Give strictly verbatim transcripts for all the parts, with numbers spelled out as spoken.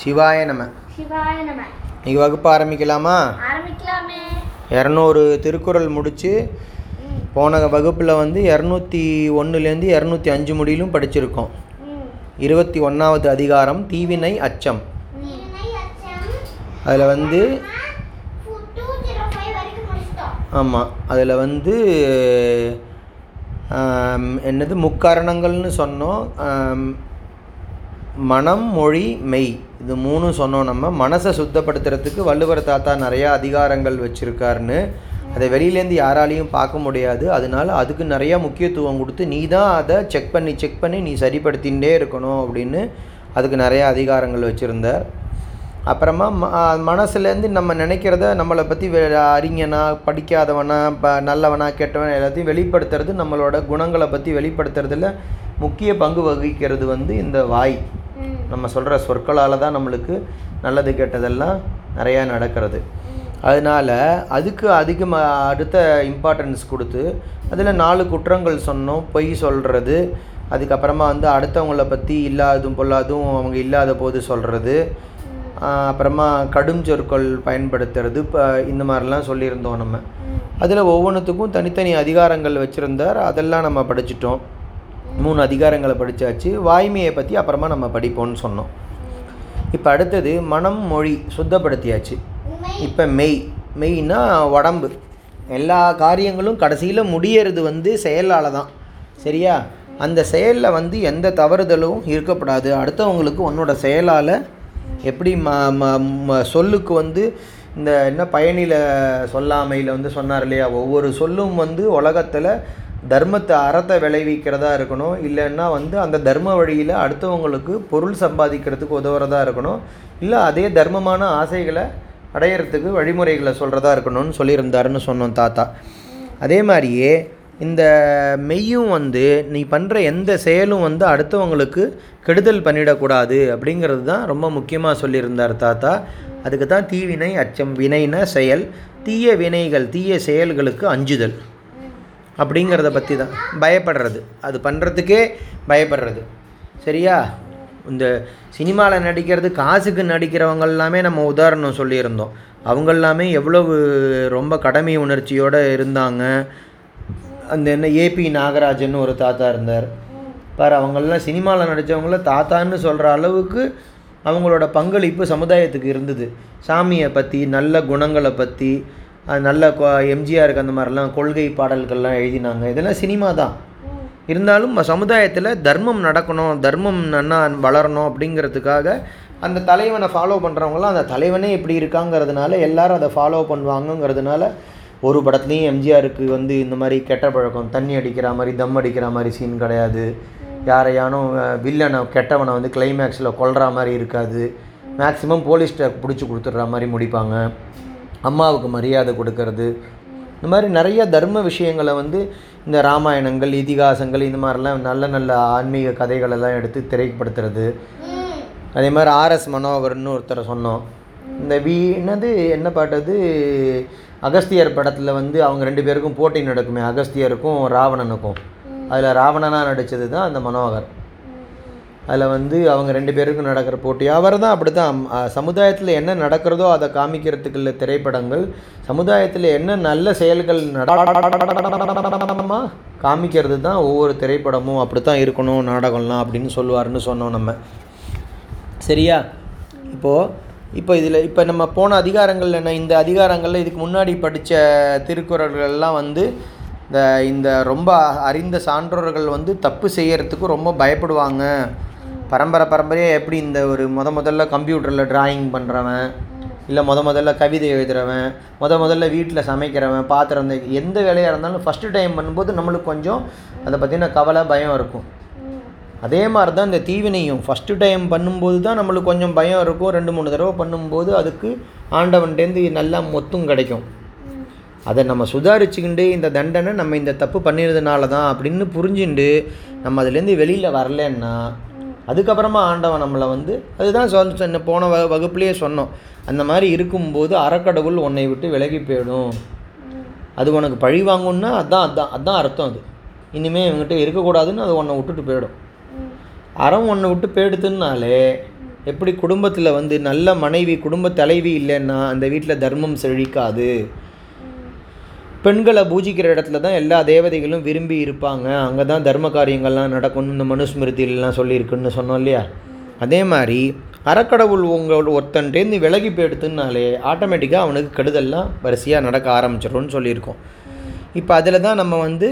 சிவாய நம. சிவாய நம. இன்னைக்கு வகுப்பு ஆரம்பிக்கலாமா? ஆரம்பிக்கலாமே. இரநூறு திருக்குறள் முடித்து போன வகுப்பில் வந்து இரநூத்தி ஒன்றுலேருந்து இரநூத்தி அஞ்சு முடியிலும் படிச்சிருக்கோம். இருபத்தி ஒன்றாவது அதிகாரம் தீவினை அச்சம். அதில் வந்து ஆமாம் அதில் வந்து என்னது முக்காரணங்கள்னு சொன்னோம். மனம், மொழி, மெய், இது மூணும் சொன்னோம். நம்ம மனசை சுத்தப்படுத்துறதுக்கு வள்ளுவர தாத்தா நிறையா அதிகாரங்கள் வச்சுருக்காருன்னு அதை வெளியிலேருந்து யாராலையும் பார்க்க முடியாது. அதனால அதுக்கு நிறையா முக்கியத்துவம் கொடுத்து நீ தான் அதை செக் பண்ணி செக் பண்ணி நீ சரிப்படுத்திகிட்டே இருக்கணும் அப்படின்னு அதுக்கு நிறையா அதிகாரங்கள் வச்சுருந்தார். அப்புறமா ம மனசுலேருந்து நம்ம நினைக்கிறத நம்மளை பற்றி வெ அறிஞனா படிக்காதவனா ப நல்லவனா கெட்டவனா எல்லாத்தையும் வெளிப்படுத்துறது, நம்மளோட குணங்களை பற்றி வெளிப்படுத்துறதுல முக்கிய பங்கு வகிக்கிறது வந்து இந்த வாய். நம்ம சொல்கிற சொற்களால் தான் நம்மளுக்கு நல்லது கெட்டதெல்லாம் நிறையா நடக்கிறது. அதனால் அதுக்கு அதிகமாக அடுத்த இம்பார்ட்டன்ஸ் கொடுத்து அதில் நாலு குற்றங்கள் சொன்னோம். பொய் சொல்கிறது, அதுக்கப்புறமா வந்து அடுத்தவங்களை பற்றி இல்லாதும் பொல்லாதும் அவங்க இல்லாத போது சொல்கிறது, அப்புறமா கடும் சொற்கள் பயன்படுத்துறது, இப்போ இந்த மாதிரிலாம் சொல்லியிருந்தோம். நம்ம அதில் ஒவ்வொன்றுத்துக்கும் தனித்தனி அதிகாரங்கள் வச்சுருந்தார். அதெல்லாம் நம்ம படிச்சிட்டோம். மூணு அதிகாரங்களை படித்தாச்சு. வாய்மையை பற்றி அப்புறமா நம்ம படிப்போம்னு சொன்னோம். இப்போ அடுத்தது மனம், மொழி சுத்தப்படுத்தியாச்சு. இப்போ மெய். மெய்னா உடம்பு. எல்லா காரியங்களும் கடைசியில் முடியறது வந்து செயலால் தான், சரியா? அந்த செயலில் வந்து எந்த தவறுதலும் இருக்கப்படாது. அடுத்தவங்களுக்கு உன்னோட செயலால் எப்படி ம ம சொல்லுக்கு வந்து இந்த என்ன பயனில் சொல்லாமையில் வந்து சொன்னார் இல்லையா, ஒவ்வொரு சொல்லும் வந்து உலகத்தில் தர்மத்தை அறத்தை விளைவிக்கிறதா இருக்கணும், இல்லைன்னா வந்து அந்த தர்ம வழியில் அடுத்தவங்களுக்கு பொருள் சம்பாதிக்கிறதுக்கு உதவுறதா இருக்கணும், இல்லை அதே தர்மமான ஆசைகளை அடையிறதுக்கு வழிமுறைகளை சொல்கிறதா இருக்கணும்னு சொல்லியிருந்தாருன்னு சொன்னோம் தாத்தா. அதே மாதிரியே இந்த மெய்யும் வந்து நீ பண்ணுற எந்த செயலும் வந்து அடுத்தவங்களுக்கு கெடுதல் பண்ணிடக்கூடாது அப்படிங்கிறது தான் ரொம்ப முக்கியமாக சொல்லியிருந்தார் தாத்தா. அதுக்கு தான் தீவினை அச்சம். வினைனா செயல், தீய வினைகள் தீய செயல்களுக்கு அஞ்சுதல் அப்படிங்கிறத பற்றி தான். பயப்படுறது, அது பண்ணுறதுக்கே பயப்படுறது, சரியா? இந்த சினிமாவில் நடிக்கிறது, காசுக்கு நடிக்கிறவங்க எல்லாமே நம்ம உதாரணம் சொல்லியிருந்தோம். அவங்க எல்லாமே எவ்வளவு ரொம்ப கடமை உணர்ச்சியோடு இருந்தாங்க. அந்த என்ன ஏபி நாகராஜன் ஒரு தாத்தா இருந்தார் பாரு. அவங்களெலாம் சினிமாவில் நடித்தவங்கள தாத்தான்னு சொல்கிற அளவுக்கு அவங்களோட பங்களிப்பு சமுதாயத்துக்கு இருந்தது. சாமியை பற்றி, நல்ல குணங்களை பற்றி, நல்ல எம்ஜிஆருக்கு அந்த மாதிரிலாம் கொள்கை பாடல்கள்லாம் எழுதினாங்க. இதெல்லாம் சினிமா தான். இருந்தாலும் சமுதாயத்தில் தர்மம் நடக்கணும், தர்மம் நன்னா வளரணும் அப்படிங்கிறதுக்காக அந்த தலைவனை ஃபாலோ பண்ணுறவங்களாம் அந்த தலைவனே இப்படி இருக்காங்கிறதுனால எல்லோரும் அதை ஃபாலோ பண்ணுவாங்கங்கிறதுனால ஒரு படத்துலேயும் எம்ஜிஆருக்கு வந்து இந்த மாதிரி கெட்ட பழக்கம், தண்ணி அடிக்கிற மாதிரி தம் அடிக்கிற மாதிரி சீன் கிடையாது. யாரையானும் வில்லனை கெட்டவனை வந்து கிளைமேக்ஸில் கொல்ற மாதிரி இருக்காது. மேக்ஸிமம் போலீஸ்ட்டை பிடிச்சி கொடுத்துட்ற மாதிரி முடிப்பாங்க. அம்மாவுக்கு மரியாதை கொடுக்கறது, இந்த மாதிரி நிறைய தர்ம விஷயங்களை வந்து இந்த ராமாயணங்கள் இதிகாசங்கள் இந்த மாதிரிலாம் நல்ல நல்ல ஆன்மீக கதைகளெல்லாம் எடுத்து திரைப்படுத்துறது. அதே மாதிரி ஆர்எஸ் மனோகர்னு ஒருத்தரை சொன்னோம். இந்த வீ என்னது என்ன பாட்டது அகஸ்தியர் படத்தில் வந்து அவங்க ரெண்டு பேருக்கும் போட்டி நடக்குமே, அகஸ்தியருக்கும் ராவணனுக்கும். அதில் ராவணனாக நடித்தது தான் அந்த மனோகர். அதில் வந்து அவங்க ரெண்டு பேருக்கும் நடக்கிற போட்டி. அவர் தான் அப்படி தான் சமுதாயத்தில் என்ன நடக்கிறதோ அதை காமிக்கிறதுக்குள்ள திரைப்படங்கள், சமுதாயத்தில் என்ன நல்ல செயல்கள் நடமா காமிக்கிறது தான் ஒவ்வொரு திரைப்படமும். அப்படி தான் இருக்கணும் நாடகம்லாம் அப்படின்னு சொல்லுவார்னு சொன்னோம் நம்ம, சரியா? இப்போது இப்போ இதில் இப்போ நம்ம போன அதிகாரங்கள் என்ன, இந்த அதிகாரங்களில் இதுக்கு முன்னாடி படித்த திருக்குறள்கள்லாம் வந்து இந்த இந்த ரொம்ப அறிந்த சான்றோர்கள் வந்து தப்பு செய்கிறதுக்கு ரொம்ப பயப்படுவாங்க. பரம்பரை பரம்பரையாக எப்படி இந்த ஒரு முத முதல்ல கம்ப்யூட்டரில் டிராயிங் பண்ணுறவன், இல்லை முத முதல்ல கவிதை எழுதுகிறவன், முத முதல்ல வீட்டில் சமைக்கிறவன், பாத்திரம் தேய்க்க, எந்த வேலையாக இருந்தாலும் ஃபஸ்ட்டு டைம் பண்ணும்போது நம்மளுக்கு கொஞ்சம் அதை பற்றின கவலை பயம் இருக்கும். அதே மாதிரி தான் இந்த தீவினையும் ஃபஸ்ட்டு டைம் பண்ணும்போது தான் நம்மளுக்கு கொஞ்சம் பயம் இருக்கும். ரெண்டு மூணு தடவை பண்ணும்போது அதுக்கு ஆண்டவன்கிட்டேருந்து நல்லா மொத்தம் கிடைக்கும். அதை நம்ம சுதாரிச்சுக்கிண்டு இந்த தண்டனை நம்ம இந்த தப்பு பண்ணிடுறதுனால தான் அப்படின்னு புரிஞ்சுண்டு நம்ம அதுலேருந்து வெளியில் வரலன்னா அதுக்கப்புறமா ஆண்டவன் நம்மளை வந்து அதுதான் சொன்ன போன வ வகுப்புலேயே சொன்னோம். அந்த மாதிரி இருக்கும்போது அறக்கடவுள் உன்னை விட்டு விலகி போயிடும், அது உனக்கு பழி வாங்கும்னா அதுதான் அதுதான் அதுதான் அர்த்தம். அது இனிமேல் இவங்ககிட்ட இருக்கக்கூடாதுன்னு அது உன்னை விட்டுட்டு போயிடும். அறம் ஒன்று விட்டு போயிடுதுனாலே எப்படி குடும்பத்தில் வந்து நல்ல மனைவி குடும்ப தலைவி இல்லைன்னா அந்த வீட்டில் தர்மம் செழிக்காது. பெண்களை பூஜிக்கிற இடத்துல தான் எல்லா தேவதைகளும் விரும்பி இருப்பாங்க, அங்கே தான் தர்ம காரியங்கள்லாம் நடக்கும்னு இந்த மனுஸ்மிருதியிலாம் சொல்லியிருக்குன்னு சொன்னோம் இல்லையா. அதே மாதிரி அறக்கடவுள் உங்களோட ஒருத்தன்ட்டேருந்து விலகி போயிடுத்துனாலே ஆட்டோமேட்டிக்காக அவனுக்கு கெடுதல்லாம் வரிசையாக நடக்க ஆரம்பிச்சிடும்னு சொல்லியிருக்கோம். இப்போ அதில் தான் நம்ம வந்து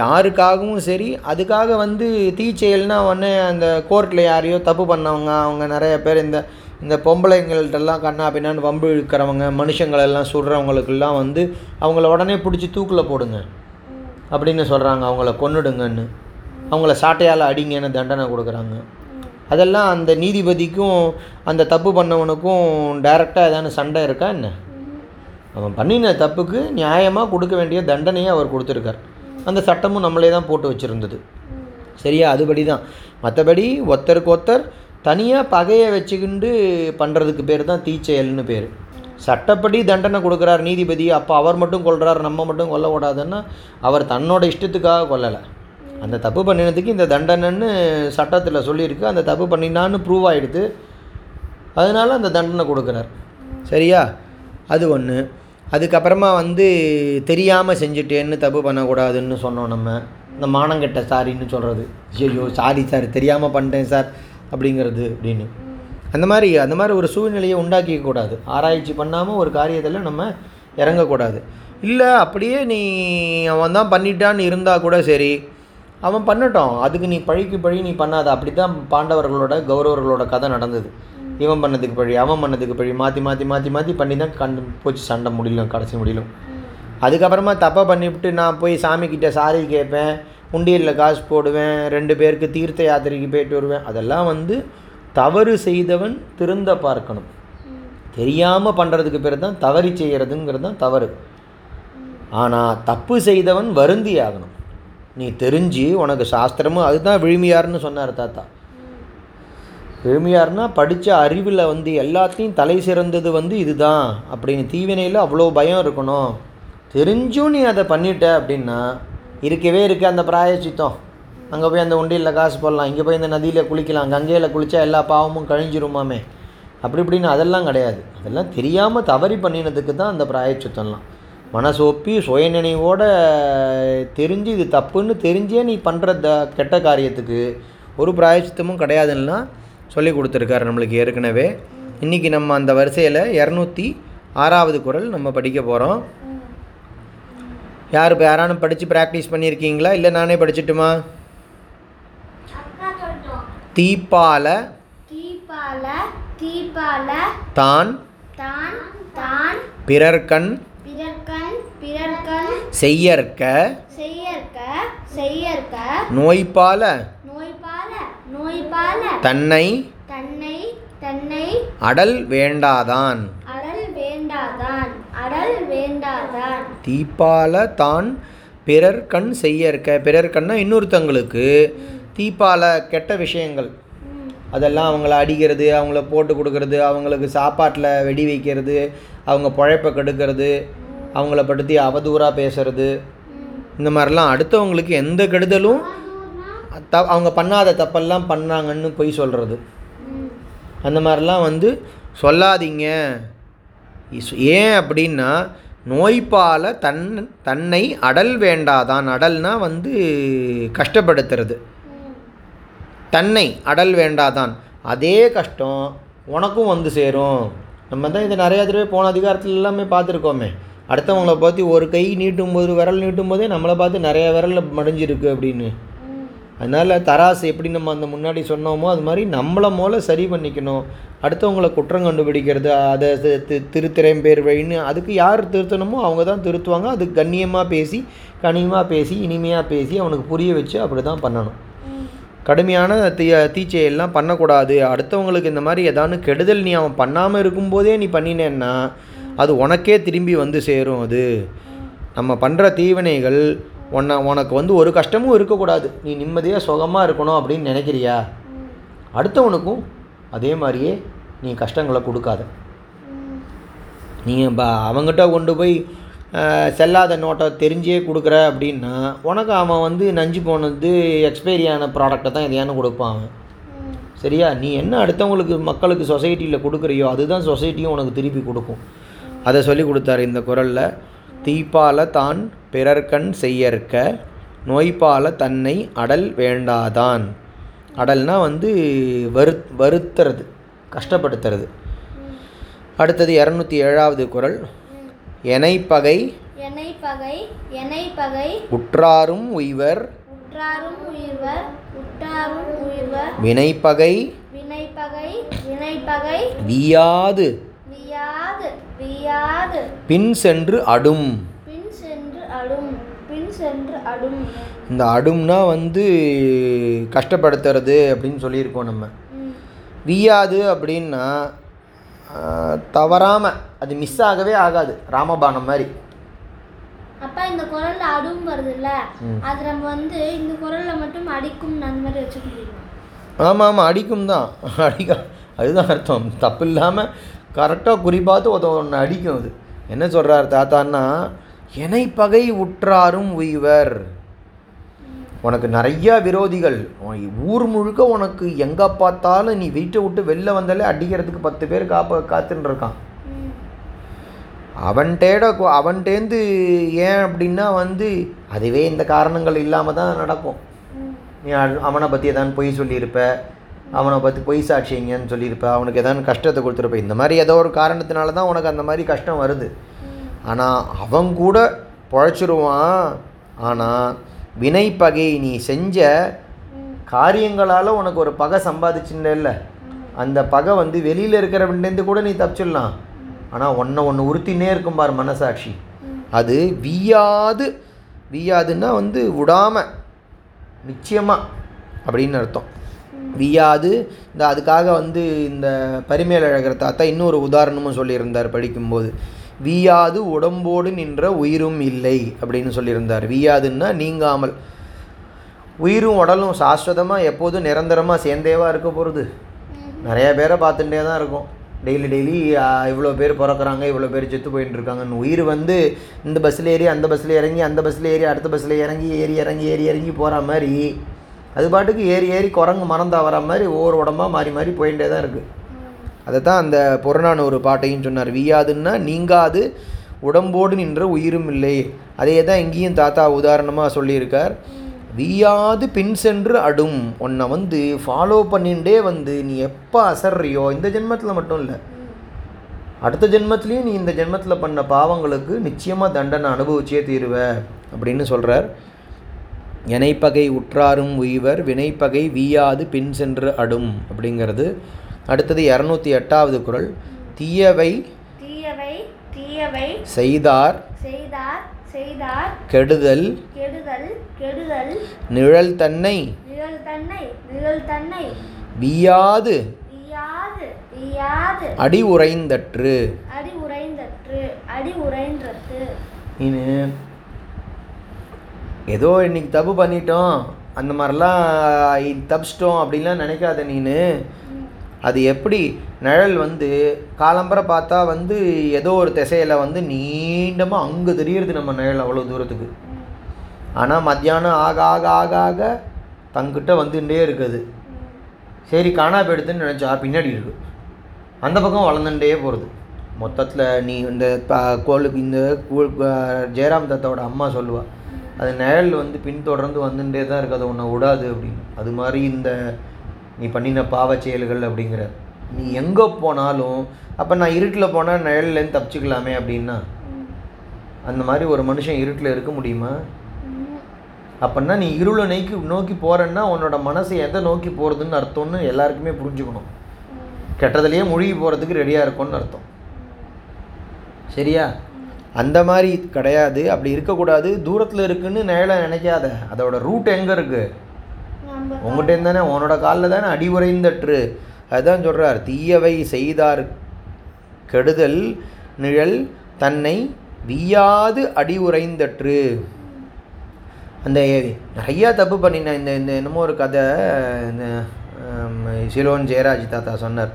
யாருக்காகவும் சரி, அதுக்காக வந்து தீச்செயல்னா உடனே அந்த கோர்ட்டில் யாரையோ தப்பு பண்ணவங்க, அவங்க நிறைய பேர் இந்த இந்த பொம்பளைங்கள்ட்டெல்லாம் கண்ணா பின்னான்னு வம்பு இழுக்கிறவங்க, மனுஷங்களெல்லாம் சுடுறவங்களுக்கெல்லாம் வந்து அவங்கள உடனே பிடிச்சி தூக்கில் போடுங்க அப்படின்னு சொல்கிறாங்க, அவங்கள கொன்னுடுங்கன்னு, அவங்கள சாட்டையால் அடிங்கன்னு தண்டனை கொடுக்குறாங்க. அதெல்லாம் அந்த நீதிபதிக்கும் அந்த தப்பு பண்ணவனுக்கும் டைரெக்டாக ஏதான சண்டை இருக்கா என்ன? அவன் பண்ணின தப்புக்கு நியாயமாக கொடுக்க வேண்டிய தண்டனையை அவர் கொடுத்துருக்கார். அந்த சட்டமும் நம்மளே தான் போட்டு வச்சுருந்தது சரியா. அதுபடி தான். மற்றபடி ஒருத்தருக்கு ஒருத்தர் தனியாக பகையை வச்சுக்கிண்டு பண்ணுறதுக்கு பேர் தான் தீச்செயல்னு பேர். சட்டப்படி தண்டனை கொடுக்குறார் நீதிபதி, அப்போ அவர் மட்டும் கொள்கிறார் நம்ம மட்டும் கொல்லக்கூடாதுன்னா அவர் தன்னோட இஷ்டத்துக்காக கொல்லலை, அந்த தப்பு பண்ணினதுக்கு இந்த தண்டனைன்னு சட்டத்தில் சொல்லியிருக்கு, அந்த தப்பு பண்ணினான்னு ப்ரூவ் ஆகிடுது, அதனால் அந்த தண்டனை கொடுக்குறார் சரியா. அது ஒன்று. அதுக்கப்புறமா வந்து தெரியாமல் செஞ்சுட்டேன்னு தப்பு பண்ணக்கூடாதுன்னு சொன்னோம் நம்ம. இந்த மானங்கெட்ட சாரின்னு சொல்கிறது, ஐயோ சாரி சார் தெரியாமல் பண்ணிட்டேன் சார் அப்படிங்கிறது அப்படின்னு. அந்த மாதிரி அந்த மாதிரி ஒரு சூழ்நிலையை உண்டாக்கிக்கூடாது. ஆராய்ச்சி பண்ணாமல் ஒரு காரியத்தில் நம்ம இறங்கக்கூடாது. இல்லை அப்படியே நீ அவன் தான் பண்ணிட்டான்னு இருந்தால் கூட சரி, அவன் பண்ணட்டும், அதுக்கு நீ பழிக்கு பழி நீ பண்ணாத. அப்படி தான் பாண்டவர்களோட கௌரவர்களோட கதை நடந்தது. இவன் பண்ணதுக்கு பழி அவன் பண்ணதுக்கு பழி மாற்றி மாற்றி மாற்றி மாற்றி பண்ணி தான் கண் போச்சு சண்டை முடியலும் கடைசி முடியலும். அதுக்கப்புறமா தப்பாக பண்ணிவிட்டு நான் போய் சாமிக்கிட்ட சாரி கேட்பேன், உண்டியலில் காசு போடுவேன், ரெண்டு பேருக்கு தீர்த்த யாத்திரைக்கு போயிட்டு வருவேன். அதெல்லாம் வந்து தவறு செய்தவன் திருந்த பார்க்கணும். தெரியாமல் பண்ணுறதுக்கு பேர் தான் தவறி செய்கிறதுங்கிறது தான் தவறு. ஆனால் தப்பு செய்தவன் வருந்தி ஆகணும். நீ தெரிஞ்சு உனக்கு சாஸ்திரமும் அதுதான் விழுமியார்னு சொன்னார் தாத்தா. விழுமியார்னா படித்த அறிவில் வந்து எல்லாத்தையும் தலை சிறந்தது வந்து இதுதான் அப்படின்னு. தீவினையில் அவ்வளோ பயம் இருக்கணும். தெரிஞ்சும் நீ அதை பண்ணிட்ட அப்படின்னா இருக்கவே இருக்க அந்த பிராயச்சித்தம். அங்கே போய் அந்த உண்டியில் காசு போடலாம், இங்கே போய் இந்த நதியில் குளிக்கலாம், கங்கையில் குளித்தா எல்லா பாவமும் கழிஞ்சிருமாமே அப்படி இப்படின்னு அதெல்லாம் கிடையாது. அதெல்லாம் தெரியாமல் தவறி பண்ணினதுக்கு தான் அந்த பிராயச்சித்தம்லாம். மனசோப்பி சுயநினைவோட தெரிஞ்சு இது தப்புன்னு தெரிஞ்சே நீ பண்ணுற த கெட்ட காரியத்துக்கு ஒரு பிராயச்சித்தமும் கிடையாதுன்னா சொல்லி கொடுத்துருக்காரு நம்மளுக்கு ஏற்கனவே. இன்றைக்கி நம்ம அந்த வரிசையில் இரநூத்தி ஆறாவது குறள் நம்ம படிக்க போகிறோம். யார் இப்போ யாரானு படித்து ப்ராக்டிஸ் பண்ணியிருக்கீங்களா? இல்லை நானே படிச்சுட்டுமா? தீப்பால தான் பிறர்கண் செய்யற்க நோய்பால தன்னை அடல் வேண்டாதான். தீப்பால தான் பிறர் கண் செய்யற்க, பிறர் கண்ணா இன்னொருத்தங்களுக்கு. தீப்பால கெட்ட விஷயங்கள் அதெல்லாம், அவங்கள அடிக்கிறது, அவங்கள போட்டு கொடுக்கறது, அவங்களுக்கு சாப்பாட்டில் வெடி வைக்கிறது, அவங்க பழைப்பை கெடுக்கிறது, அவங்கள படுத்தி அவதூறாக பேசுறது, இந்த மாதிரிலாம் அடுத்தவங்களுக்கு எந்த கெடுதலும் த அவங்க பண்ணாத தப்பெல்லாம் பண்ணாங்கன்னு போய் சொல்கிறது, அந்த மாதிரிலாம் வந்து சொல்லாதீங்க. ஏன் அப்படின்னா நோய்பால தன் தன்னை அடல் வேண்டாதான். அடல்னால் வந்து கஷ்டப்படுத்துறது. தன்னை அடல் வேண்டாதான், அதே கஷ்டம் உனக்கும் வந்து சேரும். நம்ம தான் இதை நிறையா தடவை போன அதிகாரத்தில் எல்லாமே பார்த்துருக்கோமே. அடுத்தவங்களை பற்றி ஒரு கை நீட்டும் போது விரல் நீட்டும் போதே நம்மளை பார்த்து நிறையா விரலில் மடிஞ்சிருக்கு அப்படின்னு. அதனால் தராசு எப்படி நம்ம அந்த முன்னாடி சொன்னோமோ அது மாதிரி நம்மளை மூல சரி பண்ணிக்கணும். அடுத்தவங்களை குற்றம் கண்டுபிடிக்கிறது, அதை திருத்திரையும் பேர் வழின்னு அதுக்கு யார் திருத்தணுமோ அவங்க தான் திருத்துவாங்க. அது கண்ணியமாக பேசி கனியமாக பேசி இனிமையாக பேசி அவனுக்கு புரிய வச்சு அப்படி தான் பண்ணணும். கடுமையான தீ தீச்சையெல்லாம் பண்ணக்கூடாது. அடுத்தவங்களுக்கு இந்த மாதிரி ஏதாவது கெடுதல் நீ அவன் பண்ணாமல் இருக்கும்போதே நீ பண்ணினேன்னா அது உனக்கே திரும்பி வந்து சேரும். அது நம்ம பண்ணுற தீவினைகள் உன்னை உனக்கு வந்து ஒரு கஷ்டமும் இருக்கக்கூடாது, நீ நிம்மதியாக சுகமாக இருக்கணும் அப்படின்னு நினைக்கிறியா அடுத்தவனுக்கும் அதே மாதிரியே நீ கஷ்டங்களை கொடுக்காத. நீ அவங்ககிட்ட கொண்டு போய் செல்லாத நோட்டை தெரிஞ்சே கொடுக்குற அப்படின்னா உனக்கு அவன் வந்து நஞ்சு போனது எக்ஸ்பைரி ஆன ப்ராடக்டை தான் எதையானு கொடுப்பான் சரியா? நீ என்ன அடுத்தவங்களுக்கு மக்களுக்கு சொசைட்டியில் கொடுக்குறியோ அதுதான் சொசைட்டியும் உனக்கு திருப்பி கொடுக்கும். அதை சொல்லி கொடுத்தாரு இந்த குறளில். தீப்பால தான் பிறர்கண் செய்யற்க நோய்பால தன்னை அடல் வேண்டாதான். அடல்னால் வந்து வரு வருத்துறது கஷ்டப்படுத்துறது. அடுத்தது இரநூத்தி ஏழாவது குறள். எனைப்பகை எனைப்பகை எனைப்பகை உற்றாரும் உய்வர் உற்றாரும் உய்வர் உற்றாரும் உய்வர் வினைப்பகை வினைப்பகை வினைப்பகை வியாது வியாது வியாது பின் சென்று அடும் பின் சென்று அடும் பின் சென்று அடும். இந்த அடும்னா வந்து கஷ்டப்படுத்துறது அப்படின்னு சொல்லியிருக்கோம் நம்ம. வியாது அப்படின்னா தவறாமல் அது மிஸ் ஆகவே ஆகாது, ராமபானம் மாதிரி. அப்போ இந்த குறளில் அடும் வருதுல்ல, அது நம்ம வந்து இந்த குறளில் மட்டும் அடிக்கும் அந்த மாதிரி வச்சுக்க முடியுமா? ஆமாம் ஆமாம், அடிக்கும் தான். அடிக்க அதுதான் அர்த்தம். தப்பு இல்லாமல் கரெக்டாக குறிப்பாத்து ஒருத்த ஒன்று அடிக்கும். அது என்ன சொல்கிறார் தாத்தான்னா, எனை பகை உற்றாரும் உய்வர். உனக்கு நிறையா விரோதிகள், ஊர் முழுக்க உனக்கு எங்கே பார்த்தாலும் நீ வீட்டை விட்டு வெளில வந்தாலே அடிக்கிறதுக்கு பத்து பேர் காப்ப காத்துன்னு இருக்கான். அவன்கிட்ட அவன்கிட்டேந்து ஏன் அப்படின்னா வந்து அதுவே இந்த காரணங்கள் இல்லாமல் தான் நடக்கும். நீ அவனை பற்றி எதாவது பொய் சொல்லியிருப்ப, அவனை பற்றி பொய் சாட்சிங்கன்னு சொல்லியிருப்ப, அவனுக்கு எதாவது கஷ்டத்தை கொடுத்துருப்ப, இந்த மாதிரி ஏதோ ஒரு காரணத்தினால தான் உனக்கு அந்த மாதிரி கஷ்டம் வருது. ஆனால் அவன் கூட பொழைச்சிருவான். ஆனால் வினைப்பகை நீ செஞ்ச காரியங்களால் உனக்கு ஒரு பகை சம்பாதிச்சுன்னு இல்லை, அந்த பகை வந்து வெளியில் இருக்கிறவன்லேருந்து கூட நீ தப்பிச்சிடலாம். ஆனால் ஒன்றை ஒன்று உறுத்தினே இருக்கும் பார் மனசாட்சி, அது வியாது. வியாதுன்னா வந்து விடாமல் நிச்சயமாக அப்படின்னு அர்த்தம். வியாது இந்த அதுக்காக வந்து இந்த பரிமேலழகர் தாத்தா இன்னொரு உதாரணமும் சொல்லியிருந்தார் படிக்கும்போது. வியாது உடம்போடு நின்ற உயிரும் இல்லை அப்படின்னு சொல்லியிருந்தார். வியாதுன்னா நீங்காமல். உயிரும் உடலும் சாஸ்வதமாக எப்போதும் நிரந்தரமாக சேர்ந்தேவாக இருக்க போகிறது. நிறையா பேரை பார்த்துட்டே தான் இருக்கும். டெய்லி டெய்லி இவ்வளோ பேர் பிறக்கிறாங்க, இவ்வளோ பேர் செத்து போயிட்டு இருக்காங்கன்னு. உயிர் வந்து இந்த பஸ்ஸில் ஏறி அந்த பஸ்ஸில் இறங்கி அந்த பஸ்ஸில் ஏறி அடுத்த பஸ்ஸில் இறங்கி ஏறி இறங்கி ஏறி இறங்கி போகிற மாதிரி அது பாட்டுக்கு ஏறி ஏறி குரங்கு மறந்தா வர மாதிரி ஒவ்வொரு உடம்பாக மாறி மாறி போயிட்டே தான் இருக்குது. அதை தான் அந்த புறநானூறு பாட்டையும் சொன்னார். வியாதுன்னா நீங்காது உடம்போடு நின்ற உயிரும் இல்லை. அதே தான் இங்கேயும் தாத்தா உதாரணமாக சொல்லியிருக்கார். வியாது பின் சென்று அடும். உன்னை வந்து ஃபாலோ பண்ணிகிட்டே வந்து நீ எப்போ அசர்றியோ, இந்த ஜென்மத்தில் மட்டும் இல்லை அடுத்த ஜென்மத்துலேயும் நீ இந்த ஜென்மத்தில் பண்ண பாவங்களுக்கு நிச்சயமாக தண்டனை அனுபவிச்சே தீருவ அப்படின்னு சொல்கிறார். எனைப்பகை உற்றாரும் உய்வர் வினைப்பகை வியாது பின் சென்று அடும் அப்படிங்கிறது. அடுத்தது இரநூத்தி எட்டாவது குறள். தீயவை தீயவை தீயவை செய்தார் செய்தார் செய்தார் கெடுதல் கெடுதல் கெடுதல் நிழல் தன்னை நிழல் தன்னை நிழல் தன்னை வியாது வியாது வியாது அடி உறைந்தற்று அடி உறைந்தற்று அடி உறைந்தற்று. இன்னும் ஏதோ இன்னைக்கு தப்பு பண்ணிட்டோம் அந்த மாதிரிலாம் தப்பிச்சிட்டோம் அப்படின்லாம் நினைக்காத நீனு. அது எப்படி நிழல் வந்து காலம்பரை பார்த்தா வந்து ஏதோ ஒரு திசையில் வந்து நீண்டமாக அங்கே தெரியுது நம்ம நிழல் அவ்வளோ தூரத்துக்கு. ஆனால் மத்தியானம் ஆக ஆக ஆக ஆக தங்கிட்ட வந்துட்டே இருக்குது. சரி காணாமல் போயிடுதுன்னு நினச்சா பின்னாடி இருக்குது, அந்த பக்கம் வளர்ந்துட்டே போகிறது. மொத்தத்தில் நீ இந்த கோளுக்கு இந்த ஜெயராம் தாத்தாவோட அம்மா சொல்லுவாள், அது நிழல் வந்து பின்தொடர்ந்து வந்துட்டே தான் இருக்குது, அதை ஒன்றை விடாது அப்படின்னு. அது மாதிரி இந்த நீ பண்ணின பாவ செயல்கள் அப்படிங்கிற நீ எங்கே போனாலும். அப்போ நான் இருட்டில் போனால் நிழல்லேருந்து தப்பிச்சுக்கலாமே அப்படின்னா அந்த மாதிரி ஒரு மனுஷன் இருட்டில் இருக்க முடியுமா? அப்படின்னா நீ இருளை நோக்கி நோக்கி போகிறன்னா உன்னோட மனசு எதை நோக்கி போகிறதுன்னு அர்த்தம்னு எல்லாருக்குமே புரிஞ்சுக்கணும். கெட்டதுலேயே மூழ்கி போகிறதுக்கு ரெடியாக இருக்கும்னு அர்த்தம், சரியா? அந்த மாதிரி கிடையாது, அப்படி இருக்கக்கூடாது. தூரத்தில் இருக்குன்னு நிழலை நினைக்காத, அதோட ரூட் எங்கே இருக்குது உங்கள்கிட்ட தானே, உன்னோட காலில் தானே அடி உறைந்தற்று. அதுதான் சொல்கிறார். தீயவை செய்தார் கெடுதல் நிழல் தன்னை வியாது அடி உறைந்தற்று. அந்த நிறையா தப்பு பண்ணினேன். இந்த இந்த என்னமோ ஒரு கதை இந்த சிலோன் ஜெயராஜ் தாத்தா சொன்னார்.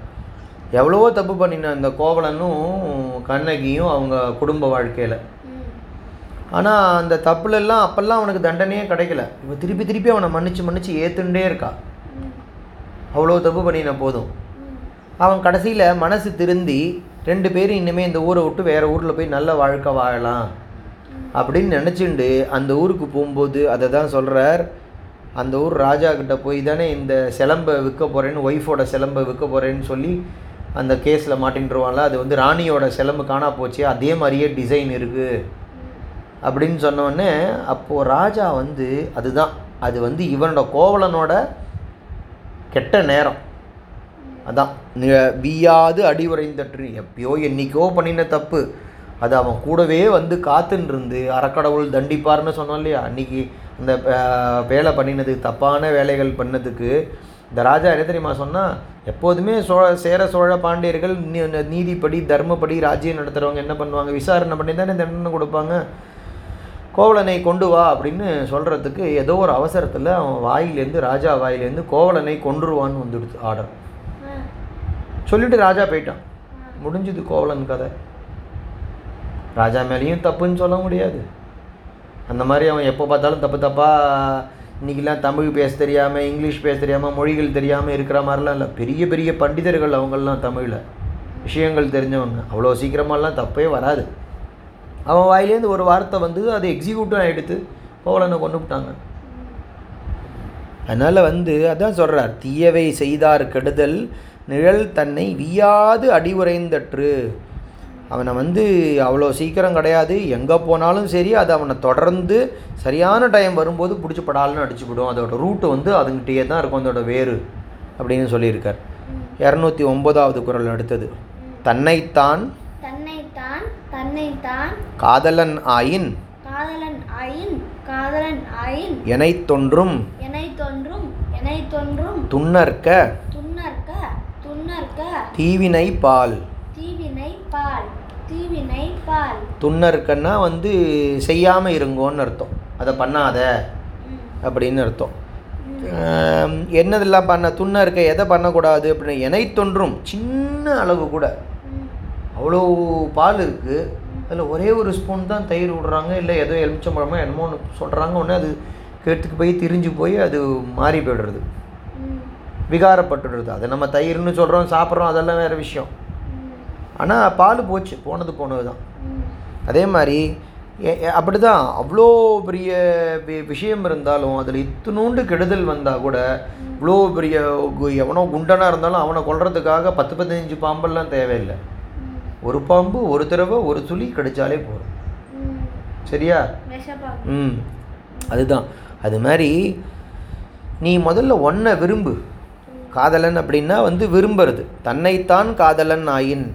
எவ்வளவோ தப்பு பண்ணினேன் இந்த கோவலனும் கண்ணகியும் அவங்க குடும்ப வாழ்க்கையில். ஆனால் அந்த தப்புலெல்லாம் அப்போல்லாம் அவனுக்கு தண்டனையே கிடைக்கல. இவன் திருப்பி திருப்பி அவனை மன்னிச்சு மன்னிச்சு ஏற்றுண்டே இருக்கா. அவ்வளோ தப்பு பண்ணின போதும் அவன் கடைசியில் மனசு திருந்தி ரெண்டு பேரும் இனிமேல் இந்த ஊரை விட்டு வேறு ஊரில் போய் நல்ல வாழ்க்கை வாழலாம் அப்படின்னு நினச்சிண்டு அந்த ஊருக்கு போகும்போது அதை தான் சொல்கிறார். அந்த ஊர் ராஜா கிட்ட போய் தானே இந்த சிலம்பை விற்க போகிறேன்னு, ஒய்ஃபோட சிலம்பை விற்க போகிறேன்னு சொல்லி அந்த கேஸில் மாட்டின்ட்டுருவாங்களா, அது வந்து ராணியோட சிலம்பு காணா போச்சு, அதே மாதிரியே டிசைன் இருக்குது அப்படின்னு சொன்னோடனே அப்போது ராஜா வந்து அதுதான் அது வந்து இவனோட கோவலனோட கெட்ட நேரம். அதான் வியாது அடி உரைந்தற்று, எப்பயோ என்றைக்கோ பண்ணின தப்பு, அது அவன் கூடவே வந்து காத்துன்னு இருந்து அறக்கடவுள் தண்டிப்பார்னு சொன்னோம் இல்லையா, அன்றைக்கி அந்த வேலை பண்ணினதுக்கு, தப்பான வேலைகள் பண்ணதுக்கு இந்த ராஜா என்ன தெரியுமா சொன்னால், எப்போதுமே சோழ சேர சோழ பாண்டியர்கள் நீதிப்படி தர்மப்படி ராஜ்யம் நடத்துகிறவங்க என்ன பண்ணுவாங்க, விசாரணை பண்ணி தானே தண்டனை கொடுப்பாங்க, கோவலனை கொண்டு வா அப்படின்னு சொல்கிறதுக்கு ஏதோ ஒரு அவசரத்தில் அவன் வாயிலேருந்து ராஜா வாயிலேருந்து கோவலனை கொன்றுவான்னு வந்துடுச்சு ஆர்டர். சொல்லிவிட்டு ராஜா போயிட்டான், முடிஞ்சுது கோவலன் கதை. ராஜா மேலேயும் தப்புன்னு சொல்ல முடியாது, அந்த மாதிரி அவன் எப்போ பார்த்தாலும் தப்பு தப்பாக, இன்றைக்கெலாம் தமிழ் பேச தெரியாமல் இங்கிலீஷ் பேச தெரியாமல் மொழிகள் தெரியாமல் இருக்கிற மாதிரிலாம் இல்லை, பெரிய பெரிய பண்டிதர்கள் அவங்களாம் தமிழில் விஷயங்கள் தெரிஞ்சவங்க, அவ்வளோ சீக்கிரமாலாம் தப்பே வராது. அவன் வாயிலேருந்து ஒரு வார்த்தை வந்து அது எக்ஸிக்யூட்டும் ஆகிடுத்து, கோவலனை கொண்டுட்டாங்க. அதனால் வந்து அதான் சொல்கிறார், தீயவை செய்தார் கெடுதல் நிழல் தன்னை வியாது அடி உரைந்தற்று. அவனை வந்து அவ்வளோ சீக்கிரம் கிடையாது, எங்கே போனாலும் சரி அது அவனை தொடர்ந்து சரியான டைம் வரும்போது பிடிச்சி படால்னு அடிச்சுவிடும், அதோடய ரூட்டு வந்து அதுங்கிட்டே தான் இருக்கும், அதோட வேறு அப்படின்னு சொல்லியிருக்கார். இரநூத்தி ஒன்பதாவது குறள் அடுத்தது, தன்னைத்தான் தன்னைத்தான் தன்னைத்தான் காதலன் ஆயின் காதலன் ஆயின் காதலன் ஆயின் எனை தொன்றும் எனை தொன்றும் எனை தொன்றும் துன்னற்க துன்னற்க துன்னற்க தீவினை பால் தீவினை பால் தீவினை பால். துன்னற்கன்னா வந்து செய்யாமல் இருங்கோன்னு அர்த்தம், அதை பண்ணாத அப்படின்னு அர்த்தம். என்னதெல்லாம் பண்ண துன்னற்க, எதை பண்ணக்கூடாது அப்படின்னு, எனை தொன்றும் சின்ன அளவு கூட, அவ்வளோ பால் இருக்குது அதில் ஒரே ஒரு ஸ்பூன் தான் தயிர் விடுறாங்க, இல்லை ஏதோ எலுமிச்சம்பழமோ என்னமோ ஒன்று சொல்கிறாங்க, ஒன்று அது கேட்டுக்கு போய் திரிஞ்சு போய் அது மாறி போய்டுறது, விகாரப்பட்டுடுறது. அதை நம்ம தயிர்னு சொல்கிறோம் சாப்பிட்றோம் அதெல்லாம் வேறு விஷயம், ஆனால் பால் போச்சு போனது போனது தான். அதே மாதிரி அப்படி தான் அவ்வளோ பெரிய விஷயம் இருந்தாலும் அதில் இத்தினூண்டு கெடுதல் வந்தால் கூட, இவ்வளோ பெரிய எவனோ குண்டனாக இருந்தாலும் அவனை கொல்றதுக்காக பத்து பதினஞ்சு பாம்பெல்லாம் தேவையில்லை, ஒரு பாம்பு ஒரு தடவை ஒரு துளி கிடைச்சாலே போதும், சரியா? ம் அதுதான். அது மாதிரி நீ முதல்ல ஒன்றை விரும்பு, காதலன் அப்படின்னா வந்து விரும்புறது, தன்னைத்தான் காதலன் ஆயின்.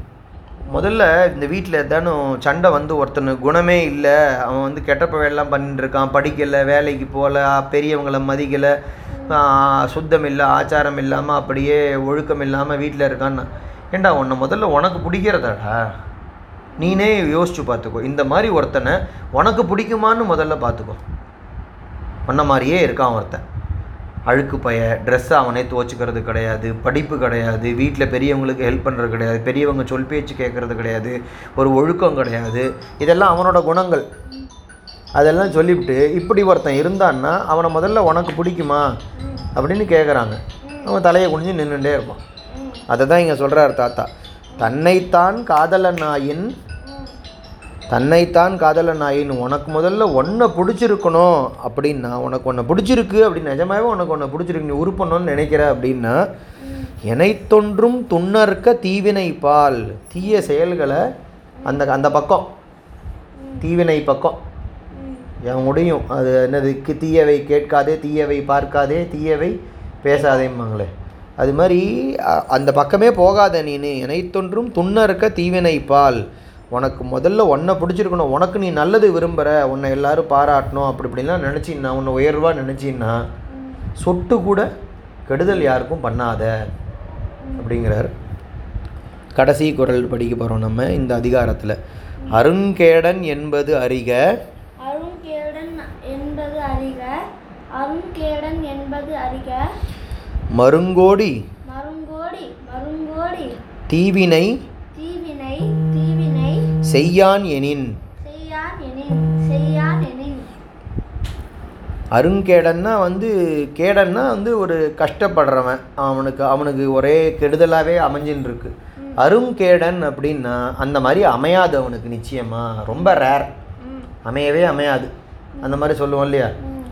முதல்ல இந்த வீட்டில் எதானும் சண்டை வந்து ஒருத்தனு குணமே இல்லை, அவன் வந்து கெட்டப்ப வேலைலாம் பண்ணிட்டு இருக்கான், படிக்கலை வேலைக்கு போகல பெரியவங்களை மதிக்கலை சுத்தம் இல்லை ஆச்சாரம் இல்லாமல் அப்படியே ஒழுக்கம் இல்லாமல் வீட்டில் இருக்கான்னு, ஏண்டா உன்னை முதல்ல உனக்கு பிடிக்கிறதாடா நீனே யோசிச்சு பார்த்துக்கோ, இந்த மாதிரி ஒருத்தனை உனக்கு பிடிக்குமான்னு முதல்ல பார்த்துக்கோ. உன்ன மாதிரியே இருக்கான் ஒருத்தன், அழுக்கு பைய, ட்ரெஸ்ஸை அவனே துவச்சிக்கிறது கிடையாது, படிப்பு கிடையாது, வீட்டில் பெரியவங்களுக்கு ஹெல்ப் பண்ணுறது கிடையாது, பெரியவங்க சொல் பேச்சு கேட்குறது கிடையாது, ஒரு ஒழுக்கம் கிடையாது, இதெல்லாம் அவனோட குணங்கள். அதெல்லாம் சொல்லிவிட்டு இப்படி ஒருத்தன் இருந்தான்னா அவனை முதல்ல உனக்கு பிடிக்குமா அப்படின்னு கேட்குறாங்க, அவன் தலையை குனிஞ்சு நின்றுட்டே இருப்பான். அதை தான் இங்கே சொல்கிறார் தாத்தா, தன்னைத்தான் காதலன் ஆயின் தன்னைத்தான் காதலன் ஆயின் உனக்கு முதல்ல ஒன்றை பிடிச்சிருக்கணும் அப்படின்னா, உனக்கு ஒன்று பிடிச்சிருக்கு அப்படின்னு நிஜமாகவே உனக்கு ஒன்று பிடிச்சிருக்கு நீ உருப்பணும்னு நினைக்கிற அப்படின்னா, எனைத்தொன்றும் துன்னற்க தீவினை பால், தீய செயல்களை அந்த அந்த பக்கம் தீவினை பக்கம் என் முடியும், அது என்னதுக்கு தீயவை கேட்காதே தீயவை பார்க்காதே தீயவை பேசாதேம்பாங்களே, அது மாதிரி அந்த பக்கமே போகாத நீனு, எனைத்தொன்றும் துன்னற்க தீவினை பால். உனக்கு முதல்ல ஒன்றை பிடிச்சிருக்கணும், உனக்கு நீ நல்லது விரும்புகிற, உன்னை எல்லோரும் பாராட்டணும் அப்படி இப்படிலாம் நினச்சின்னா, உன்னை உயர்வாக நினச்சின்னா சொட்டு கூட கெடுதல் யாருக்கும் பண்ணாத அப்படிங்கிறார். கடைசி குறள் படிக்க போகிறோம் நம்ம இந்த அதிகாரத்தில், அருங்கேடன் என்பது அறிக அருங்கேடன் என்பது அறிக அருங்கேடன் என்பது அறிக மருங்கோடி மருங்கோடி மருங்கோடி தீவினை தீவினை தீவினை செய்யான் எனின் செய்யான் எனின் செய்யான் எனின். அருங்கேடன்னா வந்து கேடன்னா வந்து ஒரு கஷ்டப்படுறவன், அவனுக்கு அவனுக்கு ஒரே கெடுதலாகவே அமைஞ்சின்னு இருக்கு. அருங்கேடன் அப்படின்னா அந்த மாதிரி அமையாது அவனுக்கு, நிச்சயமாக ரொம்ப ரேர், அமையவே அமையாது அந்த மாதிரி சொல்லுவோம் இல்லையா.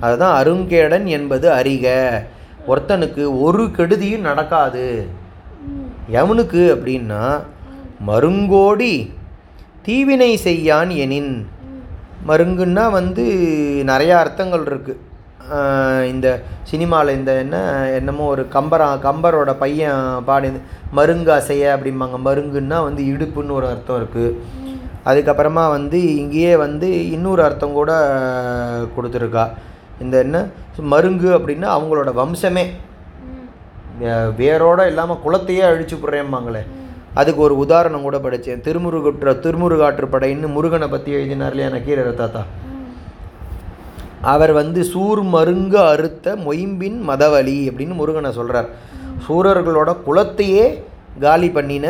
அதுதான் அருங்கேடன் என்பது அறிக, ஒருத்தனுக்கு ஒரு கெடுதியும் நடக்காது. எவனுக்கு அப்படின்னா மருங்கோடி தீவினை செய்யான் எனின். மருங்குன்னா வந்து நிறையா அர்த்தங்கள் இருக்குது. இந்த சினிமாவில் இந்த என்ன என்னமோ ஒரு கம்பரா கம்பரோட பையன் பாடி மருங்கா செய்ய அப்படிம்பாங்க. மருங்குன்னா வந்து இடுப்புன்னு ஒரு அர்த்தம் இருக்குது. அதுக்கப்புறமா வந்து இங்கேயே வந்து இன்னொரு அர்த்தம் கூட கொடுத்துருக்கா. இந்த என்ன மருங்கு அப்படின்னா அவங்களோட வம்சமே வேரோடு இல்லாமல் குலத்தையே அழிச்சு புடுறேம்பாங்களே, அதுக்கு ஒரு உதாரணம் கூட படித்தேன். திருமுருகுற்ற திருமுருகாற்றுப்படைன்னு முருகனை பற்றி எழுதினார் இல்லையா நக்கீரர் தாத்தா. அவர் வந்து சூர் மருங்கு அறுத்த மொயம்பின் மதவழி அப்படின்னு முருகனை சொல்கிறார். சூரர்களோட குலத்தையே காலி பண்ணின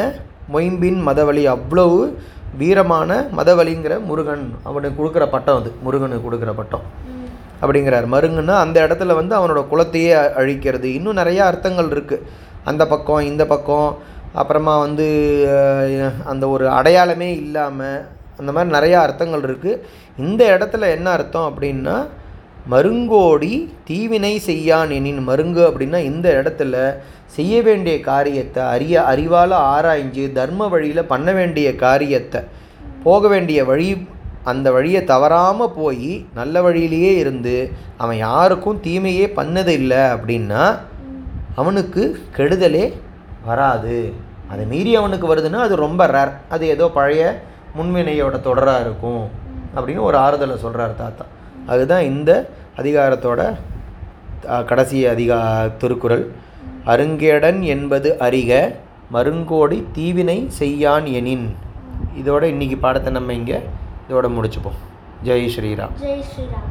மொயம்பின் மதவழி, அவ்வளவு வீரமான மதவழிங்கிற முருகன் அவனுக்கு கொடுக்குற பட்டம், அது முருகனுக்கு கொடுக்குற பட்டம் அப்படிங்கிறார். மருங்குன்னா அந்த இடத்துல வந்து அவனோட குலத்தையே அழிக்கிறது. இன்னும் நிறையா அர்த்தங்கள் இருக்குது அந்த பக்கம் இந்த பக்கம். அப்புறமா வந்து அந்த ஒரு அடையாளமே இல்லாமல் அந்த மாதிரி நிறையா அர்த்தங்கள் இருக்குது. இந்த இடத்துல என்ன அர்த்தம் அப்படின்னா மருங்கோடி தீவினை செய்யான் எனின். மருங்கு அப்படின்னா இந்த இடத்துல செய்ய வேண்டிய காரியத்தை அறிய அறிவால் ஆராய்ஞ்சு தர்ம வழியில் பண்ண வேண்டிய காரியத்தை, போக வேண்டிய வழி அந்த வழியை தவறாமல் போய் நல்ல வழியிலேயே இருந்து அவன் யாருக்கும் தீமையே பண்ணதில்லை அப்படின்னா அவனுக்கு கெடுதலே வராது. அதை மீறி அவனுக்கு வருதுன்னா அது ரொம்ப ரேர், அது ஏதோ பழைய முன்வினையோட தொடராக இருக்கும் அப்படின்னு ஒரு ஆறுதலை சொல்கிறார் தாத்தா. அதுதான் இந்த அதிகாரத்தோட கடைசி அதிகா திருக்குறள். அருங்கேடன் என்பது அறிக, மருங்கோடி தீவினை செய்யான் எனின். இதோட இன்றைக்கி பாடத்தை நம்ம இங்கே இதோட முடிச்சுப்போம். ஜெய் ஸ்ரீராம், ஜெய் ஸ்ரீராம்.